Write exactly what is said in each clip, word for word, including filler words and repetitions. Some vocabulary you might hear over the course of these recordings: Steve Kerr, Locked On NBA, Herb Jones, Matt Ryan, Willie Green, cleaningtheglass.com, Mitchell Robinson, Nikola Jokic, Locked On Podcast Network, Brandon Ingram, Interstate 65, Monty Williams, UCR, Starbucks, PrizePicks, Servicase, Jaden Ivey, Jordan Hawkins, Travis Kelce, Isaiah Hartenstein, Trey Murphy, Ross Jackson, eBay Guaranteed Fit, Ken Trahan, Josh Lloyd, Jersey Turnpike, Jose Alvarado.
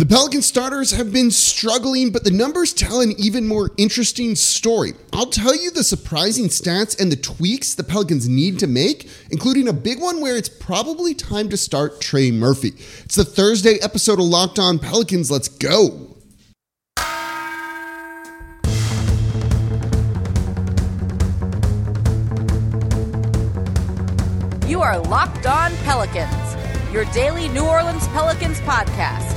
The Pelicans starters have been struggling, but the numbers tell an even more interesting story. I'll tell you the surprising stats and the tweaks the Pelicans need to make, including a big one where it's probably time to start Trey Murphy. It's the Thursday episode of Locked On Pelicans. Let's go. You are Locked On Pelicans, your daily New Orleans Pelicans podcast.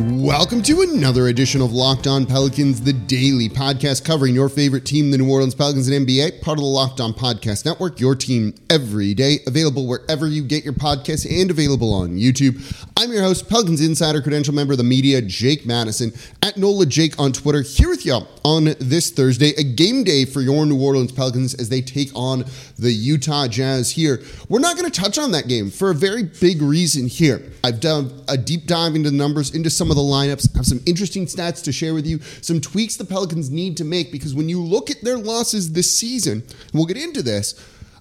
Welcome to another edition of Locked On Pelicans, the daily podcast covering your favorite team, the New Orleans Pelicans and N B A, part of the Locked On Podcast Network, your team every day, available wherever you get your podcasts and available on YouTube. I'm your host, Pelicans Insider, credential member of the media, Jake Madison, at Nola Jake on Twitter, here with y'all on this Thursday, a game day for your New Orleans Pelicans as they take on the Utah Jazz here. We're not going to touch on that game for a very big reason here. I've done a deep dive into the numbers, into some Some of the lineups, have some interesting stats to share with you, some tweaks the Pelicans need to make, because when you look at their losses this season, and we'll get into this,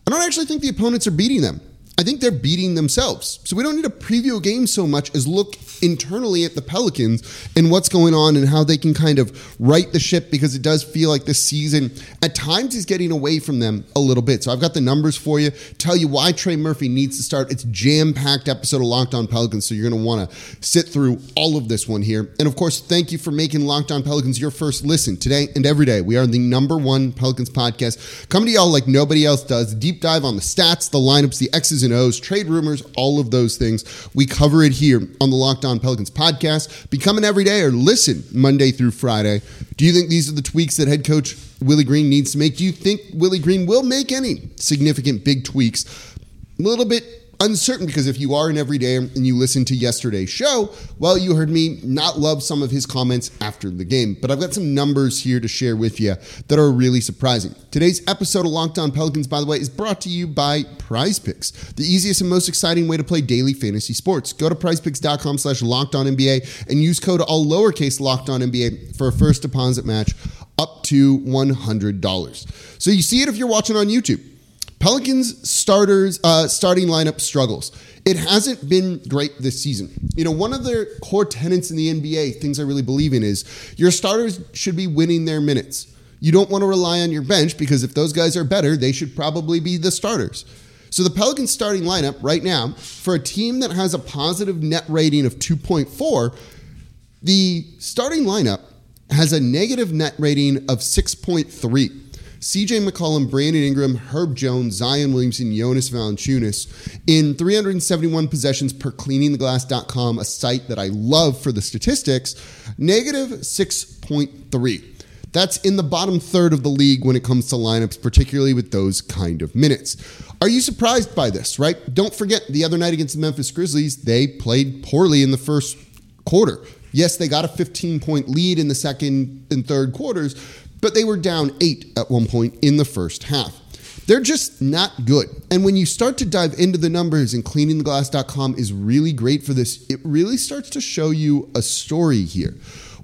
I don't actually think the opponents are beating them. I think they're beating themselves. So we don't need to preview a game so much as look internally at the Pelicans and what's going on and how they can kind of right the ship, because it does feel like this season at times is getting away from them a little bit. So I've got the numbers for you, tell you why Trey Murphy needs to start. It's a jam-packed episode of Locked On Pelicans, so you're going to want to sit through all of this one here. And of course, thank you for making Locked On Pelicans your first listen today and every day. We are the number one Pelicans podcast, coming to y'all like nobody else does. Deep dive on the stats, the lineups, the X's and O's, trade rumors, all of those things. We cover it here on the Locked On Pelicans podcast. Be coming every day, or listen Monday through Friday. Do you think these are the tweaks that head coach Willie Green needs to make? Do you think Willie Green will make any significant big tweaks? A little bit uncertain, because if you are an everyday and you listened to yesterday's show, well, you heard me not love some of his comments after the game. But I've got some numbers here to share with you that are really surprising. Today's episode of Locked On Pelicans, by the way, is brought to you by PrizePicks, the easiest and most exciting way to play daily fantasy sports. Go to PrizePicks.com slash Locked On NBA and use code all lowercase Locked On N B A for a first deposit match up to one hundred dollars. So you see it if you're watching on YouTube. Pelicans starters uh, starting lineup struggles. It hasn't been great this season. You know, one of their core tenets in the N B A, things I really believe in, is your starters should be winning their minutes. You don't want to rely on your bench, because if those guys are better, they should probably be the starters. So the Pelicans starting lineup right now, for a team that has a positive net rating of two point four, the starting lineup has a negative net rating of six point three. C J. McCollum, Brandon Ingram, Herb Jones, Zion Williamson, Jonas Valanciunas in three hundred seventy-one possessions per cleaning the glass dot com, a site that I love for the statistics, negative six point three. That's in the bottom third of the league when it comes to lineups, particularly with those kind of minutes. Are you surprised by this, right? Don't forget, the other night against the Memphis Grizzlies, they played poorly in the first quarter. Yes, they got a fifteen-point lead in the second and third quarters, but they were down eight at one point in the first half. They're just not good. And when you start to dive into the numbers, and cleaning the glass dot com is really great for this, it really starts to show you a story here.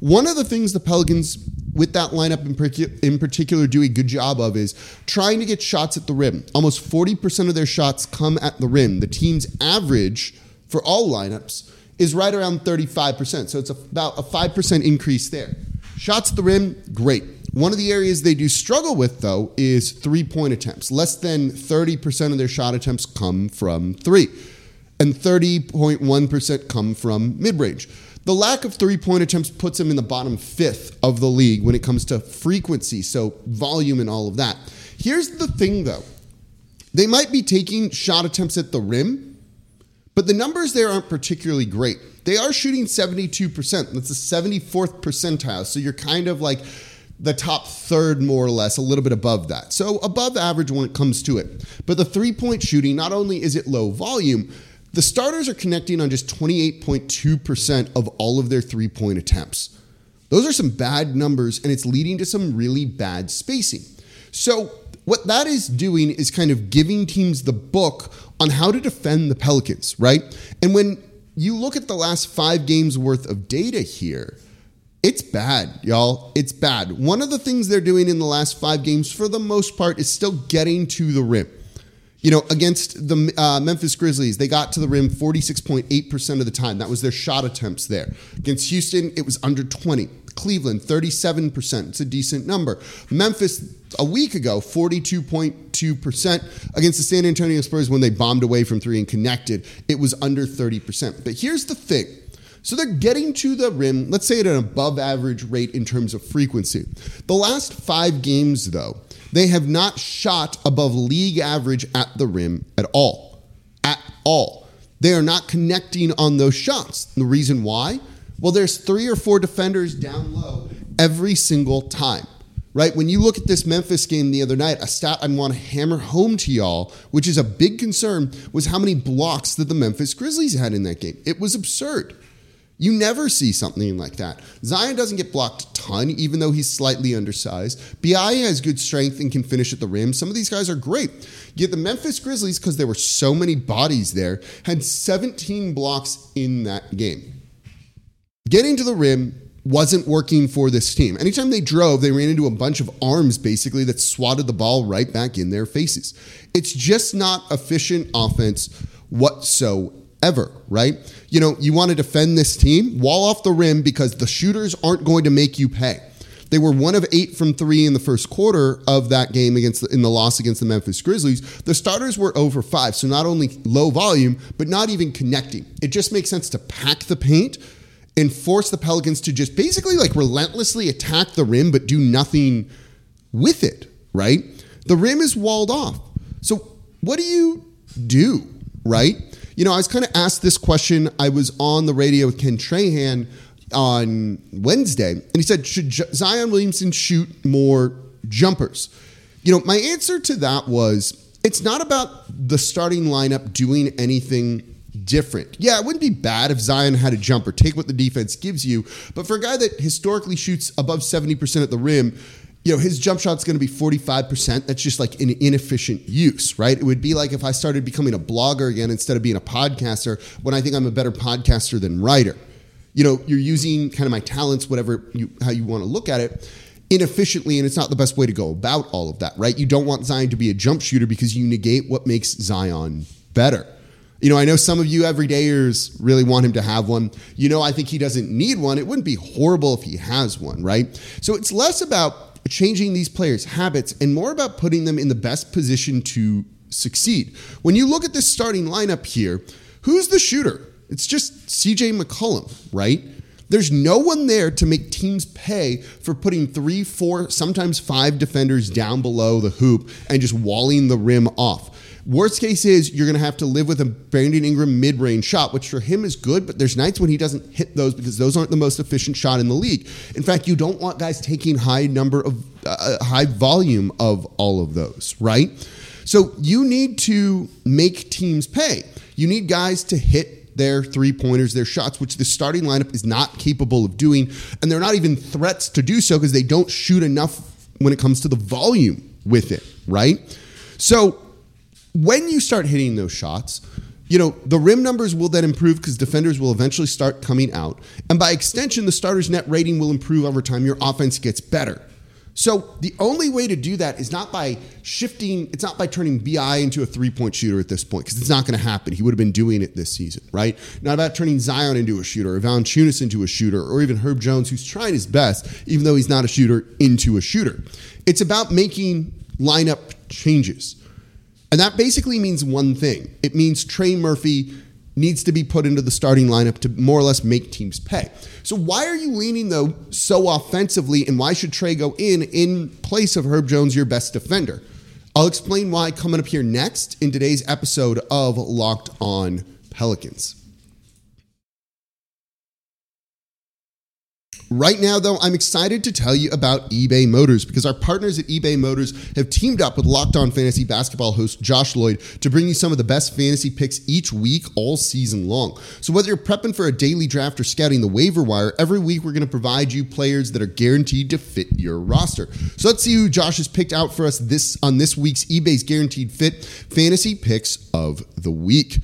One of the things the Pelicans, with that lineup in, per- in particular, do a good job of is trying to get shots at the rim. Almost forty percent of their shots come at the rim. The team's average for all lineups is right around thirty-five percent. So it's about a five percent increase there. Shots at the rim, great. One of the areas they do struggle with, though, is three-point attempts. Less than thirty percent of their shot attempts come from three, and thirty point one percent come from mid-range. The lack of three-point attempts puts them in the bottom fifth of the league when it comes to frequency, so volume and all of that. Here's the thing, though. They might be taking shot attempts at the rim, but the numbers there aren't particularly great. They are shooting seventy-two percent. That's the seventy-fourth percentile, so you're kind of like the top third, more or less, a little bit above that. So above average when it comes to it. But the three-point shooting, not only is it low volume, the starters are connecting on just twenty-eight point two percent of all of their three-point attempts. Those are some bad numbers, and it's leading to some really bad spacing. So what that is doing is kind of giving teams the book on how to defend the Pelicans, right? And when you look at the last five games worth of data here, It's bad, y'all. It's bad. One of the things they're doing in the last five games, for the most part, is still getting to the rim. You know, against the uh, Memphis Grizzlies, they got to the rim forty-six point eight percent of the time. That was their shot attempts there. Against Houston, it was under twenty. Cleveland, thirty-seven percent. It's a decent number. Memphis, a week ago, forty-two point two percent. Against the San Antonio Spurs, when they bombed away from three and connected, it was under thirty percent. But here's the thing. So they're getting to the rim, let's say at an above average rate in terms of frequency. The last five games, though, they have not shot above league average at the rim at all. At all. They are not connecting on those shots. The reason why? Well, there's three or four defenders down low every single time, right? When you look at this Memphis game the other night, a stat I want to hammer home to y'all, which is a big concern, was how many blocks that the Memphis Grizzlies had in that game. It was absurd. You never see something like that. Zion doesn't get blocked a ton, even though he's slightly undersized. B I has good strength and can finish at the rim. Some of these guys are great. Yet the Memphis Grizzlies, because there were so many bodies there, had seventeen blocks in that game. Getting to the rim wasn't working for this team. Anytime they drove, they ran into a bunch of arms, basically, that swatted the ball right back in their faces. It's just not efficient offense whatsoever, right? You know, you want to defend this team, wall off the rim, because the shooters aren't going to make you pay. They were one of eight from three in the first quarter of that game against the, in the loss against the Memphis Grizzlies. The starters were over five, so not only low volume, but not even connecting. It just makes sense to pack the paint and force the Pelicans to just basically like relentlessly attack the rim, but do nothing with it, right? The rim is walled off. So what do you do, right? You know, I was kind of asked this question. I was on the radio with Ken Trahan on Wednesday, and he said, should Zion Williamson shoot more jumpers? You know, my answer to that was, it's not about the starting lineup doing anything different. Yeah, it wouldn't be bad if Zion had a jumper. Take what the defense gives you. But for a guy that historically shoots above seventy percent at the rim, you know, his jump shot's going to be forty-five percent. That's just like an inefficient use, right? It would be like if I started becoming a blogger again instead of being a podcaster, when I think I'm a better podcaster than writer. You know, you're using kind of my talents, whatever you, how you want to look at it, inefficiently, and it's not the best way to go about all of that, right? You don't want Zion to be a jump shooter because you negate what makes Zion better. You know, I know some of you everydayers really want him to have one. You know, I think he doesn't need one. It wouldn't be horrible if he has one, right? So it's less about changing these players' habits and more about putting them in the best position to succeed. When you look at this starting lineup here, who's the shooter? It's just C J. McCollum, right? There's no one there to make teams pay for putting three, four, sometimes five defenders down below the hoop and just walling the rim off. Worst case is you're going to have to live with a Brandon Ingram mid-range shot, which for him is good, but there's nights when he doesn't hit those because those aren't the most efficient shot in the league. In fact, you don't want guys taking high number of uh, high volume of all of those, right? So you need to make teams pay. You need guys to hit their three-pointers, their shots, which the starting lineup is not capable of doing, and they're not even threats to do so because they don't shoot enough when it comes to the volume with it, right? So when you start hitting those shots, you know, the rim numbers will then improve because defenders will eventually start coming out. And by extension, the starter's net rating will improve over time. Your offense gets better. So the only way to do that is not by shifting. It's not by turning B I into a three-point shooter at this point, because it's not going to happen. He would have been doing it this season, right? Not about turning Zion into a shooter or Valanciunas into a shooter or even Herb Jones, who's trying his best, even though he's not a shooter, into a shooter. It's about making lineup changes. And that basically means one thing. It means Trey Murphy needs to be put into the starting lineup to more or less make teams pay. So why are you leaning, though, so offensively, and why should Trey go in in place of Herb Jones, your best defender? I'll explain why coming up here next in today's episode of Locked On Pelicans. Right now, though, I'm excited to tell you about eBay Motors, because our partners at eBay Motors have teamed up with Locked On Fantasy Basketball host Josh Lloyd to bring you some of the best fantasy picks each week all season long. So whether you're prepping for a daily draft or scouting the waiver wire, every week we're going to provide you players that are guaranteed to fit your roster. So let's see who Josh has picked out for us this on this week's eBay's Guaranteed Fit Fantasy Picks of the Week.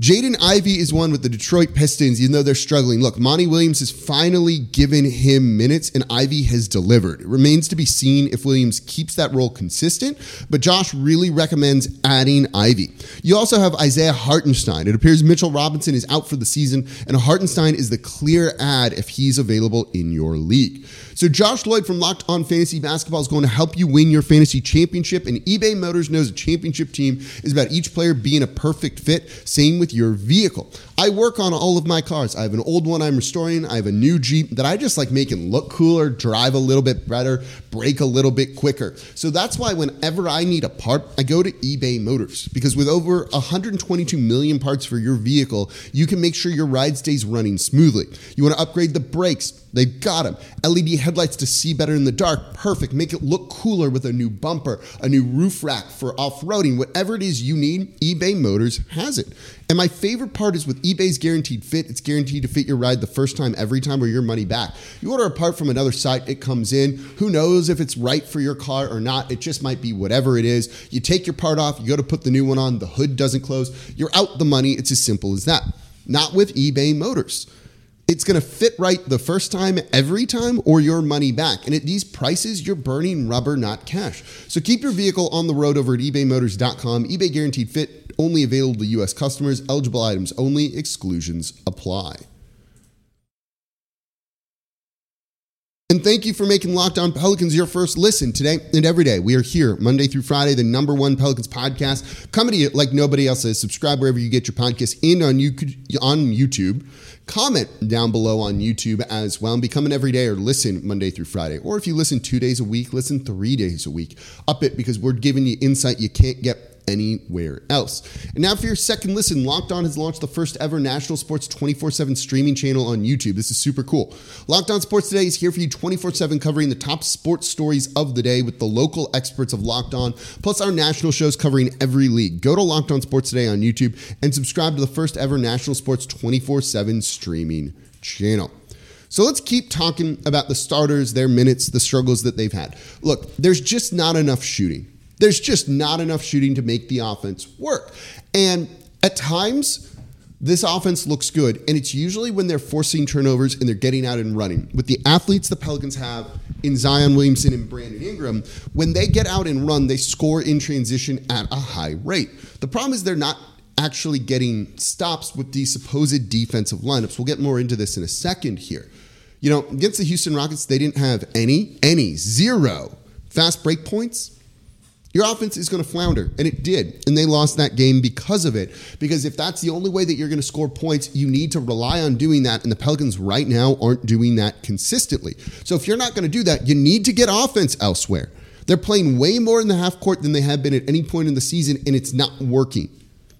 Jaden Ivey is one with the Detroit Pistons, even though they're struggling. Look, Monty Williams has finally given him minutes, and Ivey has delivered. It remains to be seen if Williams keeps that role consistent, but Josh really recommends adding Ivey. You also have Isaiah Hartenstein. It appears Mitchell Robinson is out for the season, and Hartenstein is the clear add if he's available in your league. So Josh Lloyd from Locked On Fantasy Basketball is going to help you win your fantasy championship, and eBay Motors knows a championship team is about each player being a perfect fit. Same with your vehicle. I work on all of my cars. I have an old one I'm restoring. I have a new Jeep that I just like making look cooler, drive a little bit better, brake a little bit quicker. So that's why whenever I need a part, I go to eBay Motors, because with over one hundred twenty-two million parts for your vehicle, you can make sure your ride stays running smoothly. You want to upgrade the brakes? They've got them. L E D headlights to see better in the dark. Perfect. Make it look cooler with a new bumper, a new roof rack for off-roading. Whatever it is you need, eBay Motors has it. And my favorite part is with eBay's guaranteed fit, it's guaranteed to fit your ride the first time, every time, or your money back. You order a part from another site, it comes in. Who knows if it's right for your car or not? It just might be whatever it is. You take your part off, you go to put the new one on, the hood doesn't close. You're out the money. It's as simple as that. Not with eBay Motors. It's going to fit right the first time, every time, or your money back. And at these prices, you're burning rubber, not cash. So keep your vehicle on the road over at ebay motors dot com. eBay guaranteed fit, only available to U S customers, eligible items only, exclusions apply. And thank you for making Locked On Pelicans your first listen today and every day. We are here Monday through Friday, the number one Pelicans podcast, coming to you like nobody else is. Subscribe wherever you get your podcasts and on YouTube. Comment down below on YouTube as well, and become an everyday or listen Monday through Friday. Or if you listen two days a week, listen three days a week. Up it, because we're giving you insight you can't get anywhere else. And now for your second listen, Locked On has launched the first ever national sports twenty-four seven streaming channel on YouTube. This is super cool. Locked On Sports Today is here for you twenty-four seven, covering the top sports stories of the day with the local experts of Locked On, plus our national shows covering every league. Go to Locked On Sports Today on YouTube and subscribe to the first ever national sports twenty-four seven streaming channel. So let's keep talking about the starters, their minutes, the struggles that they've had. Look, there's just not enough shooting. There's just not enough shooting to make the offense work. And at times, this offense looks good, and it's usually when they're forcing turnovers and they're getting out and running. With the athletes the Pelicans have in Zion Williamson and Brandon Ingram, when they get out and run, they score in transition at a high rate. The problem is they're not actually getting stops with the supposed defensive lineups. We'll get more into this in a second here. You know, against the Houston Rockets, they didn't have any, any, zero fast break points. Your offense is going to flounder, and it did, and they lost that game because of it, because if that's the only way that you're going to score points, you need to rely on doing that, and the Pelicans right now aren't doing that consistently. So if you're not going to do that, you need to get offense elsewhere. They're playing way more in the half court than they have been at any point in the season, and it's not working.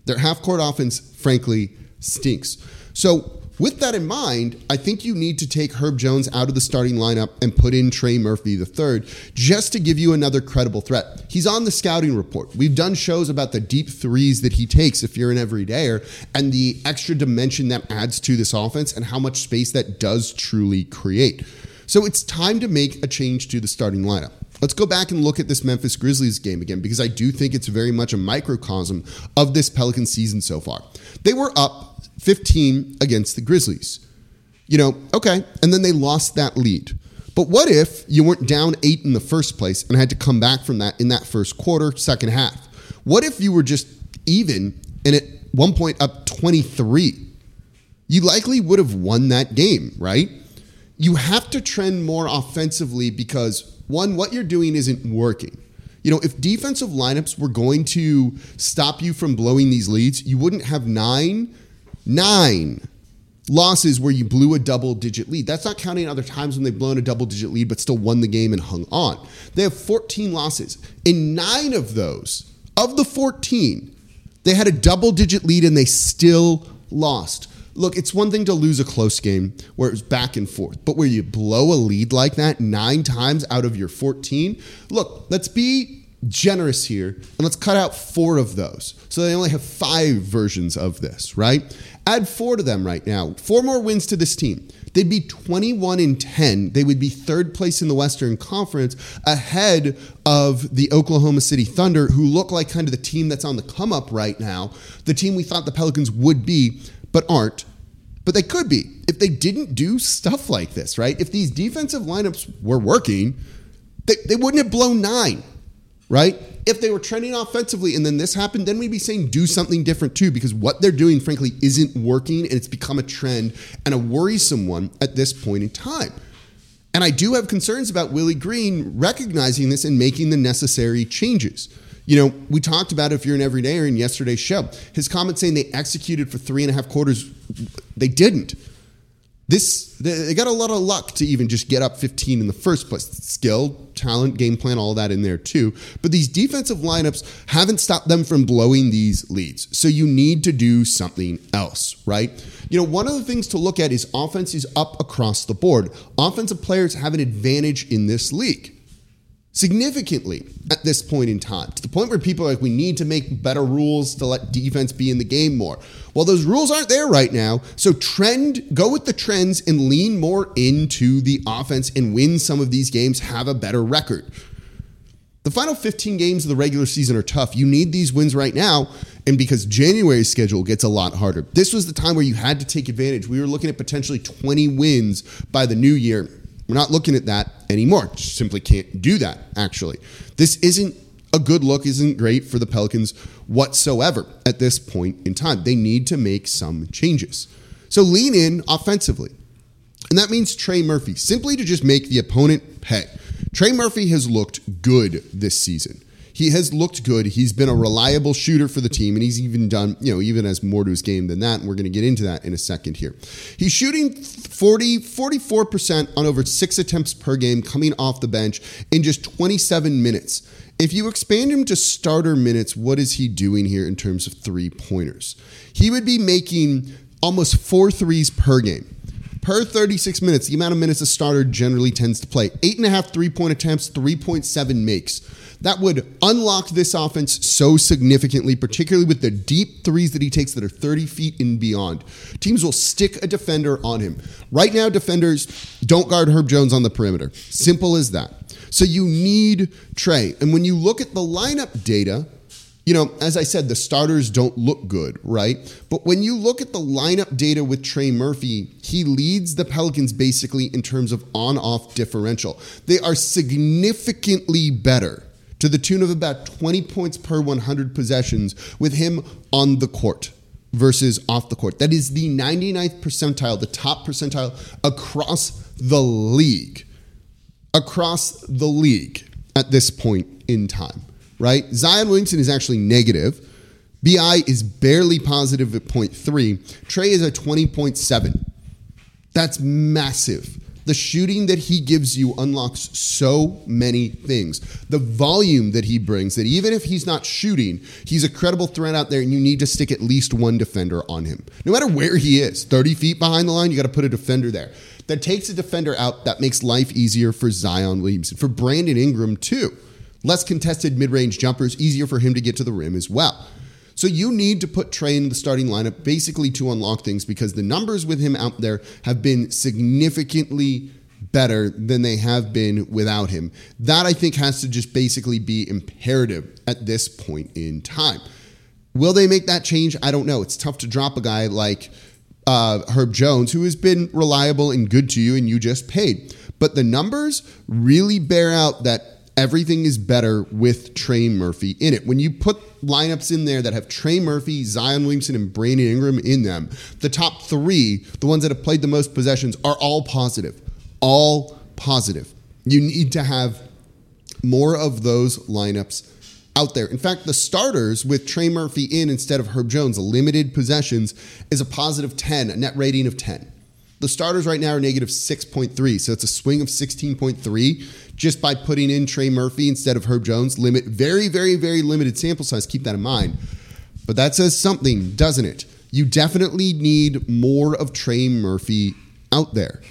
Their half court offense, frankly, stinks. So with that in mind, I think you need to take Herb Jones out of the starting lineup and put in Trey Murphy the third just to give you another credible threat. He's on the scouting report. We've done shows about the deep threes that he takes if you're an everydayer and the extra dimension that adds to this offense and how much space that does truly create. So it's time to make a change to the starting lineup. Let's go back and look at this Memphis Grizzlies game again, because I do think it's very much a microcosm of this Pelican season so far. They were up fifteen against the Grizzlies. You know, okay, and then they lost that lead. But what if you weren't down eight in the first place and had to come back from that in that first quarter, second half? What if you were just even and at one point up twenty-three? You likely would have won that game, right? You have to trend more offensively because, one, what you're doing isn't working. You know, if defensive lineups were going to stop you from blowing these leads, you wouldn't have nine Nine losses where you blew a double-digit lead. That's not counting other times when they've blown a double-digit lead but still won the game and hung on. They have fourteen losses. In nine of those, of the fourteen, they had a double-digit lead and they still lost. Look, it's one thing to lose a close game where it was back and forth, but where you blow a lead like that nine times out of your fourteen, look, let's be generous here, and let's cut out four of those. So they only have five versions of this, right? Add four to them right now. Four more wins to this team. They'd be twenty-one and ten. They would be third place in the Western Conference, ahead of the Oklahoma City Thunder, who look like kind of the team that's on the come up right now, the team we thought the Pelicans would be, but aren't. But they could be if they didn't do stuff like this, right? If these defensive lineups were working, they, they wouldn't have blown nine. Right? If they were trending offensively and then this happened, then we'd be saying do something different too, because what they're doing, frankly, isn't working, and it's become a trend and a worrisome one at this point in time. And I do have concerns about Willie Green recognizing this and making the necessary changes. You know, we talked about if you're an everydayer in yesterday's show, his comment saying they executed for three and a half quarters. They didn't. This, they got a lot of luck to even just get up fifteen in the first place. Skill, talent, game plan, all that in there too. But these defensive lineups haven't stopped them from blowing these leads. So you need to do something else, right? You know, one of the things to look at is offense is up across the board. Offensive players have an advantage in this league. Significantly at this point in time, to the point where people are like, we need to make better rules to let defense be in the game more. Well, those rules aren't there right now. So trend, go with the trends and lean more into the offense and win some of these games, have a better record. The final fifteen games of the regular season are tough. You need these wins right now. And because January's schedule gets a lot harder, this was the time where you had to take advantage. We were looking at potentially twenty wins by the new year. We're not looking at that anymore. Just simply can't do that, actually. This isn't a good look, isn't great for the Pelicans whatsoever at this point in time. They need to make some changes. So lean in offensively. And that means Trey Murphy, simply to just make the opponent pay. Trey Murphy has looked good this season. He has looked good. He's been a reliable shooter for the team, and he's even done, you know, even has more to his game than that, and we're going to get into that in a second here. He's shooting forty, forty-four percent on over six attempts per game coming off the bench in just twenty-seven minutes. If you expand him to starter minutes, what is he doing here in terms of three-pointers? He would be making almost four threes per game. Per thirty-six minutes, the amount of minutes a starter generally tends to play. Eight and a half three-point attempts, three point seven makes. That would unlock this offense so significantly, particularly with the deep threes that he takes that are thirty feet and beyond. Teams will stick a defender on him. Right now, defenders don't guard Herb Jones on the perimeter. Simple as that. So you need Trey. And when you look at the lineup data, you know, as I said, the starters don't look good, right? But when you look at the lineup data with Trey Murphy, he leads the Pelicans basically in terms of on-off differential. They are significantly better, to the tune of about twenty points per one hundred possessions with him on the court versus off the court. That is the ninety-ninth percentile, the top percentile across the league, across the league at this point in time, right? Zion Williamson is actually negative. B I is barely positive at zero point three. Trey is at twenty point seven. That's massive. The shooting that he gives you unlocks so many things. The volume that he brings, that even if he's not shooting, he's a credible threat out there, and you need to stick at least one defender on him. No matter where he is, thirty feet behind the line, you got to put a defender there. That takes a defender out. That makes life easier for Zion Williamson, for Brandon Ingram too. Less contested mid-range jumpers, easier for him to get to the rim as well. So you need to put Trey in the starting lineup basically to unlock things, because the numbers with him out there have been significantly better than they have been without him. That, I think, has to just basically be imperative at this point in time. Will they make that change? I don't know. It's tough to drop a guy like uh, Herb Jones, who has been reliable and good to you and you just paid. But the numbers really bear out that everything is better with Trey Murphy in it. When you put lineups in there that have Trey Murphy, Zion Williamson, and Brandon Ingram in them, the top three, the ones that have played the most possessions, are all positive. All positive. You need to have more of those lineups out there. In fact, the starters with Trey Murphy in instead of Herb Jones, limited possessions, is a positive ten, a net rating of ten. The starters right now are negative six point three, so it's a swing of sixteen point three just by putting in Trey Murphy instead of Herb Jones. Limit, very, very, very limited sample size. Keep that in mind. But that says something, doesn't it? You definitely need more of Trey Murphy out there.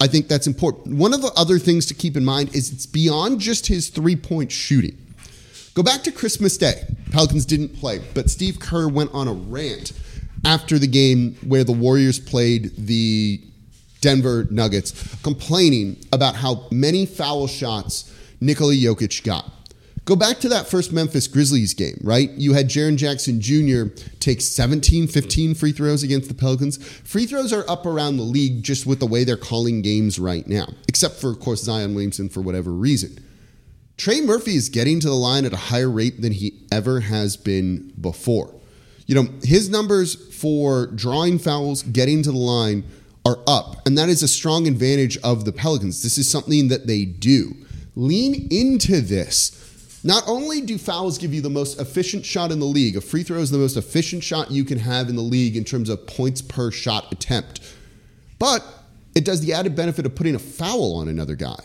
I think that's important. One of the other things to keep in mind is it's beyond just his three-point shooting. Go back to Christmas Day. Pelicans didn't play, but Steve Kerr went on a rant after the game where the Warriors played the Denver Nuggets, complaining about how many foul shots Nikola Jokic got. Go back to that first Memphis Grizzlies game, right? You had Jaren Jackson Junior take seventeen, fifteen free throws against the Pelicans. Free throws are up around the league just with the way they're calling games right now, except for, of course, Zion Williamson for whatever reason. Trey Murphy is getting to the line at a higher rate than he ever has been before. You know, his numbers for drawing fouls, getting to the line are up, and that is a strong advantage of the Pelicans. This is something that they do. Lean into this. Not only do fouls give you the most efficient shot in the league, a free throw is the most efficient shot you can have in the league in terms of points per shot attempt, but it does the added benefit of putting a foul on another guy.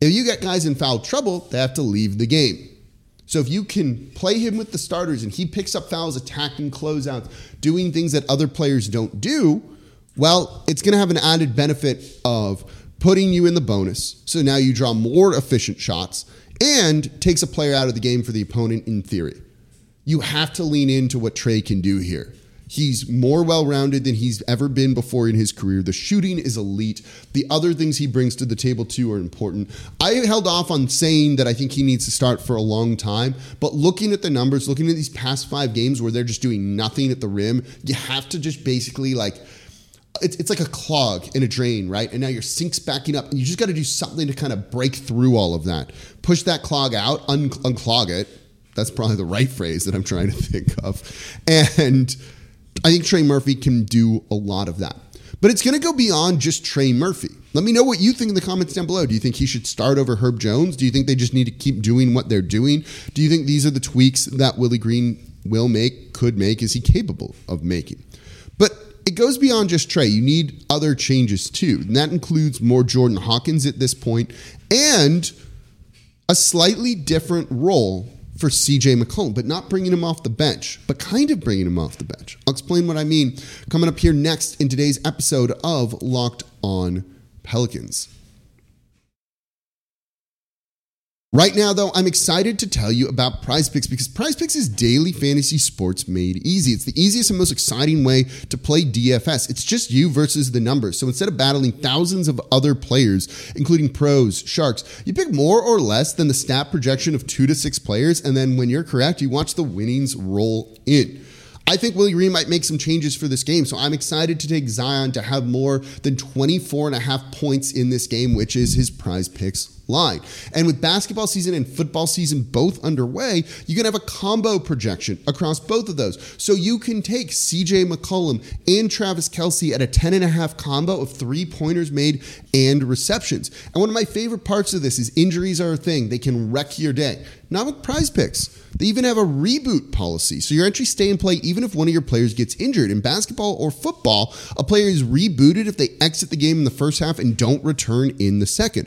If you get guys in foul trouble, they have to leave the game. So if you can play him with the starters and he picks up fouls, attacking closeouts, doing things that other players don't do, well, it's going to have an added benefit of putting you in the bonus. So now you draw more efficient shots and takes a player out of the game for the opponent in theory. You have to lean into what Trey can do here. He's more well-rounded than he's ever been before in his career. The shooting is elite. The other things he brings to the table, too, are important. I held off on saying that I think he needs to start for a long time, but looking at the numbers, looking at these past five games where they're just doing nothing at the rim, you have to just basically like... It's it's like a clog in a drain, right? And now your sink's backing up, and you just got to do something to kind of break through all of that. Push that clog out, un- unclog it. That's probably the right phrase that I'm trying to think of. And I think Trey Murphy can do a lot of that. But it's going to go beyond just Trey Murphy. Let me know what you think in the comments down below. Do you think he should start over Herb Jones? Do you think they just need to keep doing what they're doing? Do you think these are the tweaks that Willie Green will make, could make? Is he capable of making? But it goes beyond just Trey. You need other changes too. And that includes more Jordan Hawkins at this point and a slightly different role for C J. McCollum, but not bringing him off the bench, but kind of bringing him off the bench. I'll explain what I mean coming up here next in today's episode of Locked On Pelicans. Right now, though, I'm excited to tell you about PrizePicks because PrizePicks is daily fantasy sports made easy. It's the easiest and most exciting way to play D F S. It's just you versus the numbers. So instead of battling thousands of other players, including pros, sharks, you pick more or less than the stat projection of two to six players. And then when you're correct, you watch the winnings roll in. I think Willie Green might make some changes for this game, so I'm excited to take Zion to have more than twenty-four and a half points in this game, which is his PrizePicks line. And with basketball season and football season both underway, you can have a combo projection across both of those. So you can take C J. McCollum and Travis Kelce at a ten and a half combo of three-pointers made and receptions. And one of my favorite parts of this is injuries are a thing. They can wreck your day. Not with PrizePicks. They even have a reboot policy, so your entries stay in play even if one of your players gets injured. In basketball or football, a player is rebooted if they exit the game in the first half and don't return in the second.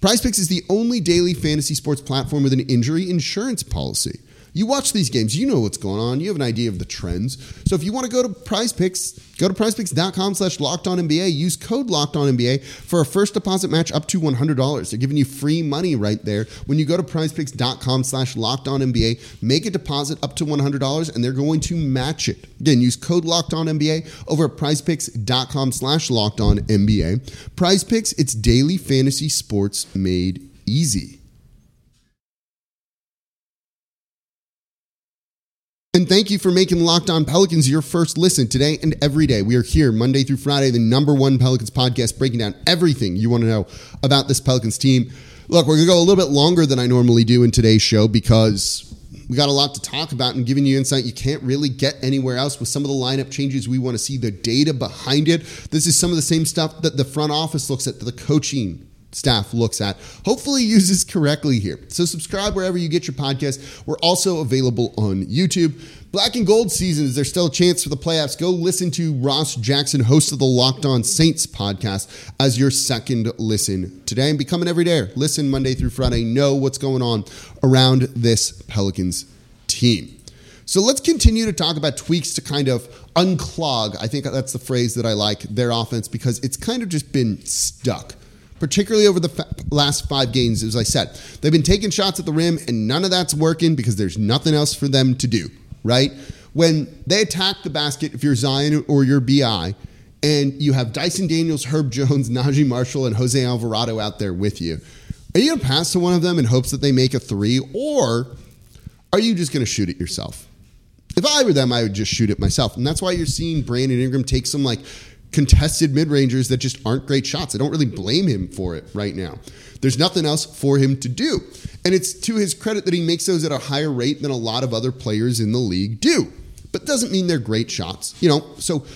PrizePicks is the only daily fantasy sports platform with an injury insurance policy. You watch these games, you know what's going on, you have an idea of the trends. So if you want to go to PrizePicks, go to PrizePicks.com slash LockedOnNBA, use code LockedOnNBA for a first deposit match up to one hundred dollars. They're giving you free money right there. When you go to PrizePicks.com slash LockedOnNBA, make a deposit up to one hundred dollars and they're going to match it. Again, use code LockedOnNBA over at PrizePicks.com slash LockedOnNBA. PrizePicks, it's daily fantasy sports made easy. And thank you for making Locked On Pelicans your first listen today and every day. We are here Monday through Friday, the number one Pelicans podcast, breaking down everything you want to know about this Pelicans team. Look, we're going to go a little bit longer than I normally do in today's show because we got a lot to talk about and giving you insight you can't really get anywhere else with some of the lineup changes we want to see, the data behind it. This is some of the same stuff that the front office looks at, the coaching staff looks at, hopefully uses correctly here. So subscribe wherever you get your podcast. We're also available on YouTube. Black and gold season, is there still a chance for the playoffs? Go listen to Ross Jackson, host of the Locked On Saints podcast, as your second listen today. And become an everydayer. Listen Monday through Friday. Know what's going on around this Pelicans team. So let's continue to talk about tweaks to kind of unclog. I think that's the phrase that I like, their offense, because it's kind of just been stuck. particularly over the fa- last five games, as I said. They've been taking shots at the rim, and none of that's working because there's nothing else for them to do, right? When they attack the basket, if you're Zion or you're B I, and you have Dyson Daniels, Herb Jones, Najee Marshall, and Jose Alvarado out there with you, are you going to pass to one of them in hopes that they make a three, or are you just going to shoot it yourself? If I were them, I would just shoot it myself. And that's why you're seeing Brandon Ingram take some like contested mid-rangers that just aren't great shots. I don't really blame him for it right now. There's nothing else for him to do. And it's to his credit that he makes those at a higher rate than a lot of other players in the league do. But doesn't mean they're great shots. You know, so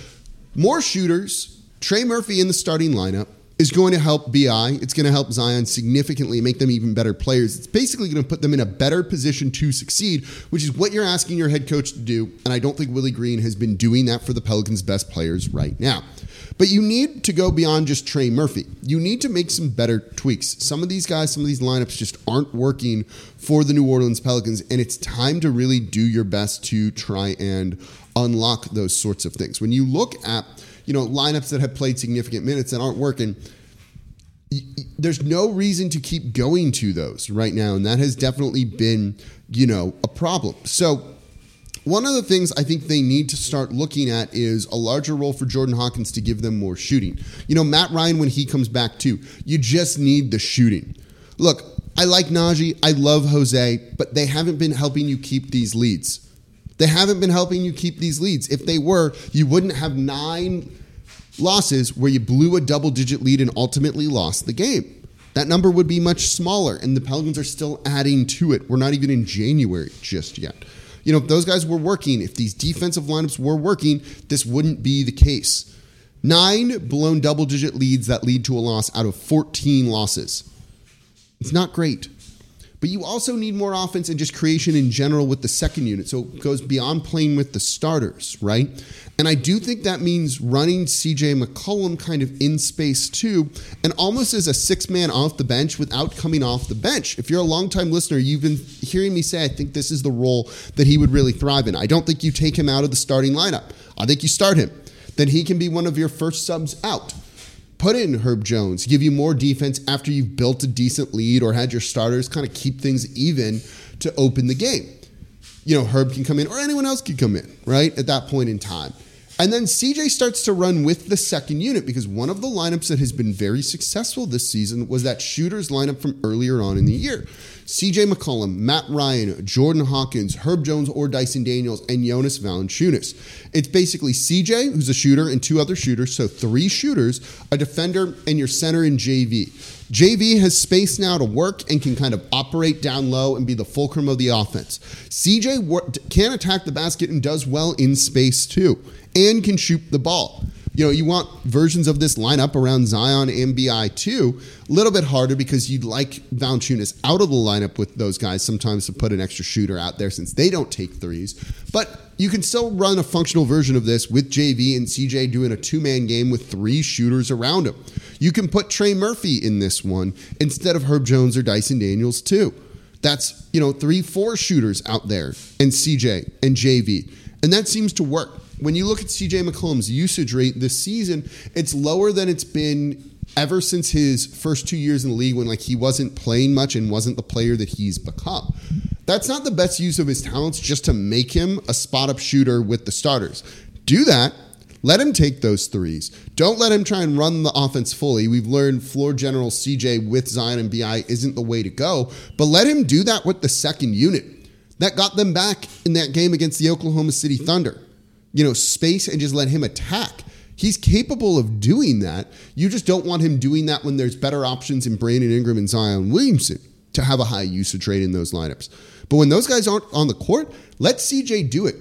more shooters, Trey Murphy in the starting lineup, is going to help B I. It's going to help Zion significantly, make them even better players. It's basically going to put them in a better position to succeed, which is what you're asking your head coach to do. And I don't think Willie Green has been doing that for the Pelicans' best players right now. But you need to go beyond just Trey Murphy. You need to make some better tweaks. Some of these guys, some of these lineups just aren't working for the New Orleans Pelicans, and it's time to really do your best to try and unlock those sorts of things. When you look at, you know, lineups that have played significant minutes that aren't working, there's no reason to keep going to those right now, and that has definitely been, you know, a problem. So one of the things I think they need to start looking at is a larger role for Jordan Hawkins to give them more shooting. You know, Matt Ryan, when he comes back too, you just need the shooting. Look, I like Najee, I love Jose, but they haven't been helping you keep these leads. They haven't been helping you keep these leads. If they were, you wouldn't have nine losses where you blew a double-digit lead and ultimately lost the game. That number would be much smaller, and the Pelicans are still adding to it. We're not even in January just yet. You know, if those guys were working, if these defensive lineups were working, this wouldn't be the case. Nine blown double-digit leads that lead to a loss out of fourteen losses. It's not great. But you also need more offense and just creation in general with the second unit. So it goes beyond playing with the starters, right? And I do think that means running C J. McCollum kind of in space too, and almost as a six-man off the bench without coming off the bench. If you're a longtime listener, you've been hearing me say I think this is the role that he would really thrive in. I don't think you take him out of the starting lineup. I think you start him. Then he can be one of your first subs out. Put in Herb Jones, give you more defense after you've built a decent lead or had your starters kind of keep things even to open the game. You know, Herb can come in or anyone else can come in, right, at that point in time. And then C J starts to run with the second unit, because one of the lineups that has been very successful this season was that shooters lineup from earlier on in the year. C J McCollum, Matt Ryan, Jordan Hawkins, Herb Jones or Dyson Daniels, and Jonas Valanciunas. It's basically C J, who's a shooter, and two other shooters, so three shooters, a defender, and your center in J V. J V has space now to work and can kind of operate down low and be the fulcrum of the offense. C J wor- can attack the basket and does well in space too, and can shoot the ball. You know, you want versions of this lineup around Zion and B I too. A little bit harder because you'd like Valanciunas out of the lineup with those guys sometimes to put an extra shooter out there since they don't take threes. But you can still run a functional version of this with J V and C J doing a two-man game with three shooters around him. You can put Trey Murphy in this one instead of Herb Jones or Dyson Daniels too. That's, you know, three, four shooters out there and C J and J V. And that seems to work. When you look at C J. McCollum's usage rate this season, it's lower than it's been ever since his first two years in the league when like he wasn't playing much and wasn't the player that he's become. That's not the best use of his talents, just to make him a spot-up shooter with the starters. Do that. Let him take those threes. Don't let him try and run the offense fully. We've learned floor general C J with Zion and B I isn't the way to go, but let him do that with the second unit. That got them back in that game against the Oklahoma City Thunder. You know, space and just let him attack. He's capable of doing that. You just don't want him doing that when there's better options in Brandon Ingram and Zion Williamson to have a high usage rate in those lineups. But when those guys aren't on the court, let C J do it.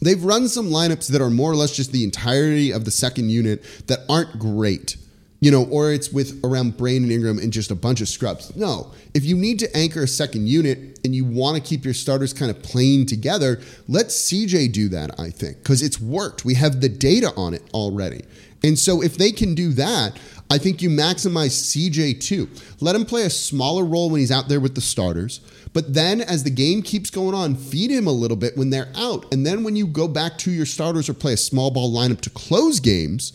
They've run some lineups that are more or less just the entirety of the second unit that aren't great. You know, or it's with around Brandon Ingram and just a bunch of scrubs. No, if you need to anchor a second unit and you want to keep your starters kind of playing together, let C J do that, I think, because it's worked. We have the data on it already. And so if they can do that, I think you maximize C J too. Let him play a smaller role when he's out there with the starters. But then as the game keeps going on, feed him a little bit when they're out. And then when you go back to your starters or play a small ball lineup to close games,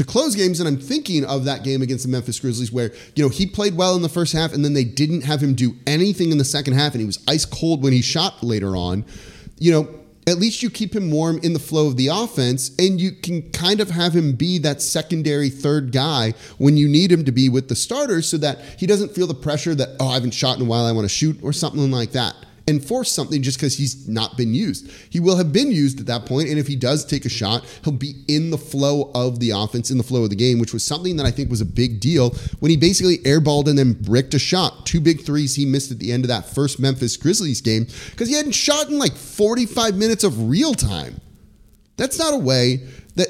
to close games. And I'm thinking of that game against the Memphis Grizzlies where, you know, he played well in the first half and then they didn't have him do anything in the second half and he was ice cold when he shot later on. You know, at least you keep him warm in the flow of the offense and you can kind of have him be that secondary third guy when you need him to be with the starters so that he doesn't feel the pressure that, oh, I haven't shot in a while, I want to shoot or something like that, and force something just because he's not been used. He will have been used at that point, and if he does take a shot, he'll be in the flow of the offense, in the flow of the game, which was something that I think was a big deal when he basically airballed and then bricked a shot. Two big threes he missed at the end of that first Memphis Grizzlies game because he hadn't shot in like forty-five minutes of real time. That's not a way that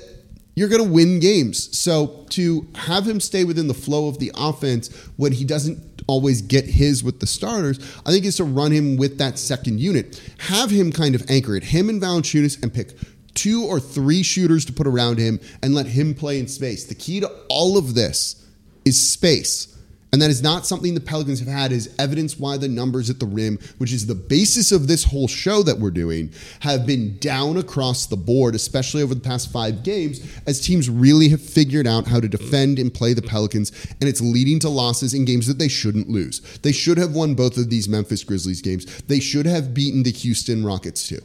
you're going to win games. So to have him stay within the flow of the offense when he doesn't always get his with the starters, I think it's to run him with that second unit. Have him kind of anchor it, him and Valanciunas, and pick two or three shooters to put around him and let him play in space. The key to all of this is space. And that is not something the Pelicans have had, is evidence why the numbers at the rim, which is the basis of this whole show that we're doing, have been down across the board, especially over the past five games, as teams really have figured out how to defend and play the Pelicans, and it's leading to losses in games that they shouldn't lose. They should have won both of these Memphis Grizzlies games. They should have beaten the Houston Rockets too.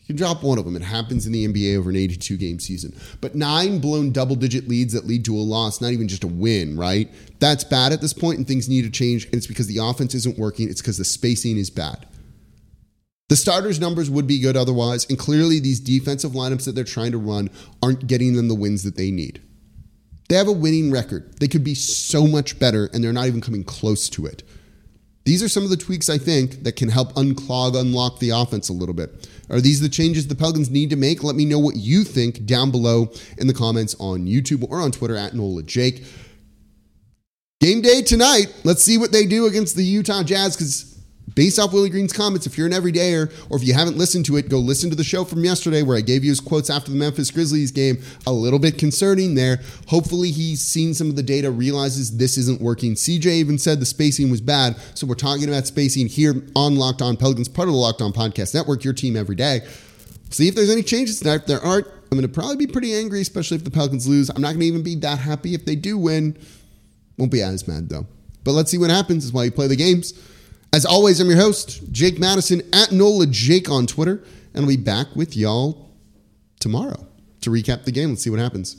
You can drop one of them. It happens in the N B A over an eighty-two game season. But nine blown double-digit leads that lead to a loss, not even just a win, right? That's bad at this point, and things need to change, and it's because the offense isn't working. It's because the spacing is bad. The starters' numbers would be good otherwise, and clearly these defensive lineups that they're trying to run aren't getting them the wins that they need. They have a winning record. They could be so much better, and they're not even coming close to it. These are some of the tweaks, I think, that can help unclog, unlock the offense a little bit. Are these the changes the Pelicans need to make? Let me know what you think down below in the comments on YouTube or on Twitter at Nola Jake. Game day tonight. Let's see what they do against the Utah Jazz, because based off Willie Green's comments, if you're an everydayer or if you haven't listened to it, go listen to the show from yesterday where I gave you his quotes after the Memphis Grizzlies game. A little bit concerning there. Hopefully he's seen some of the data, realizes this isn't working. C J even said the spacing was bad. So we're talking about spacing here on Locked On Pelicans, part of the Locked On Podcast Network, your team every day. See if there's any changes tonight. If there aren't, I'm going to probably be pretty angry, especially if the Pelicans lose. I'm not going to even be that happy if they do win. Won't be as mad though. But let's see what happens. It's why you play the games. As always, I'm your host, Jake Madison, at Nola Jake on Twitter, and I'll be back with y'all tomorrow to recap the game. Let's see what happens.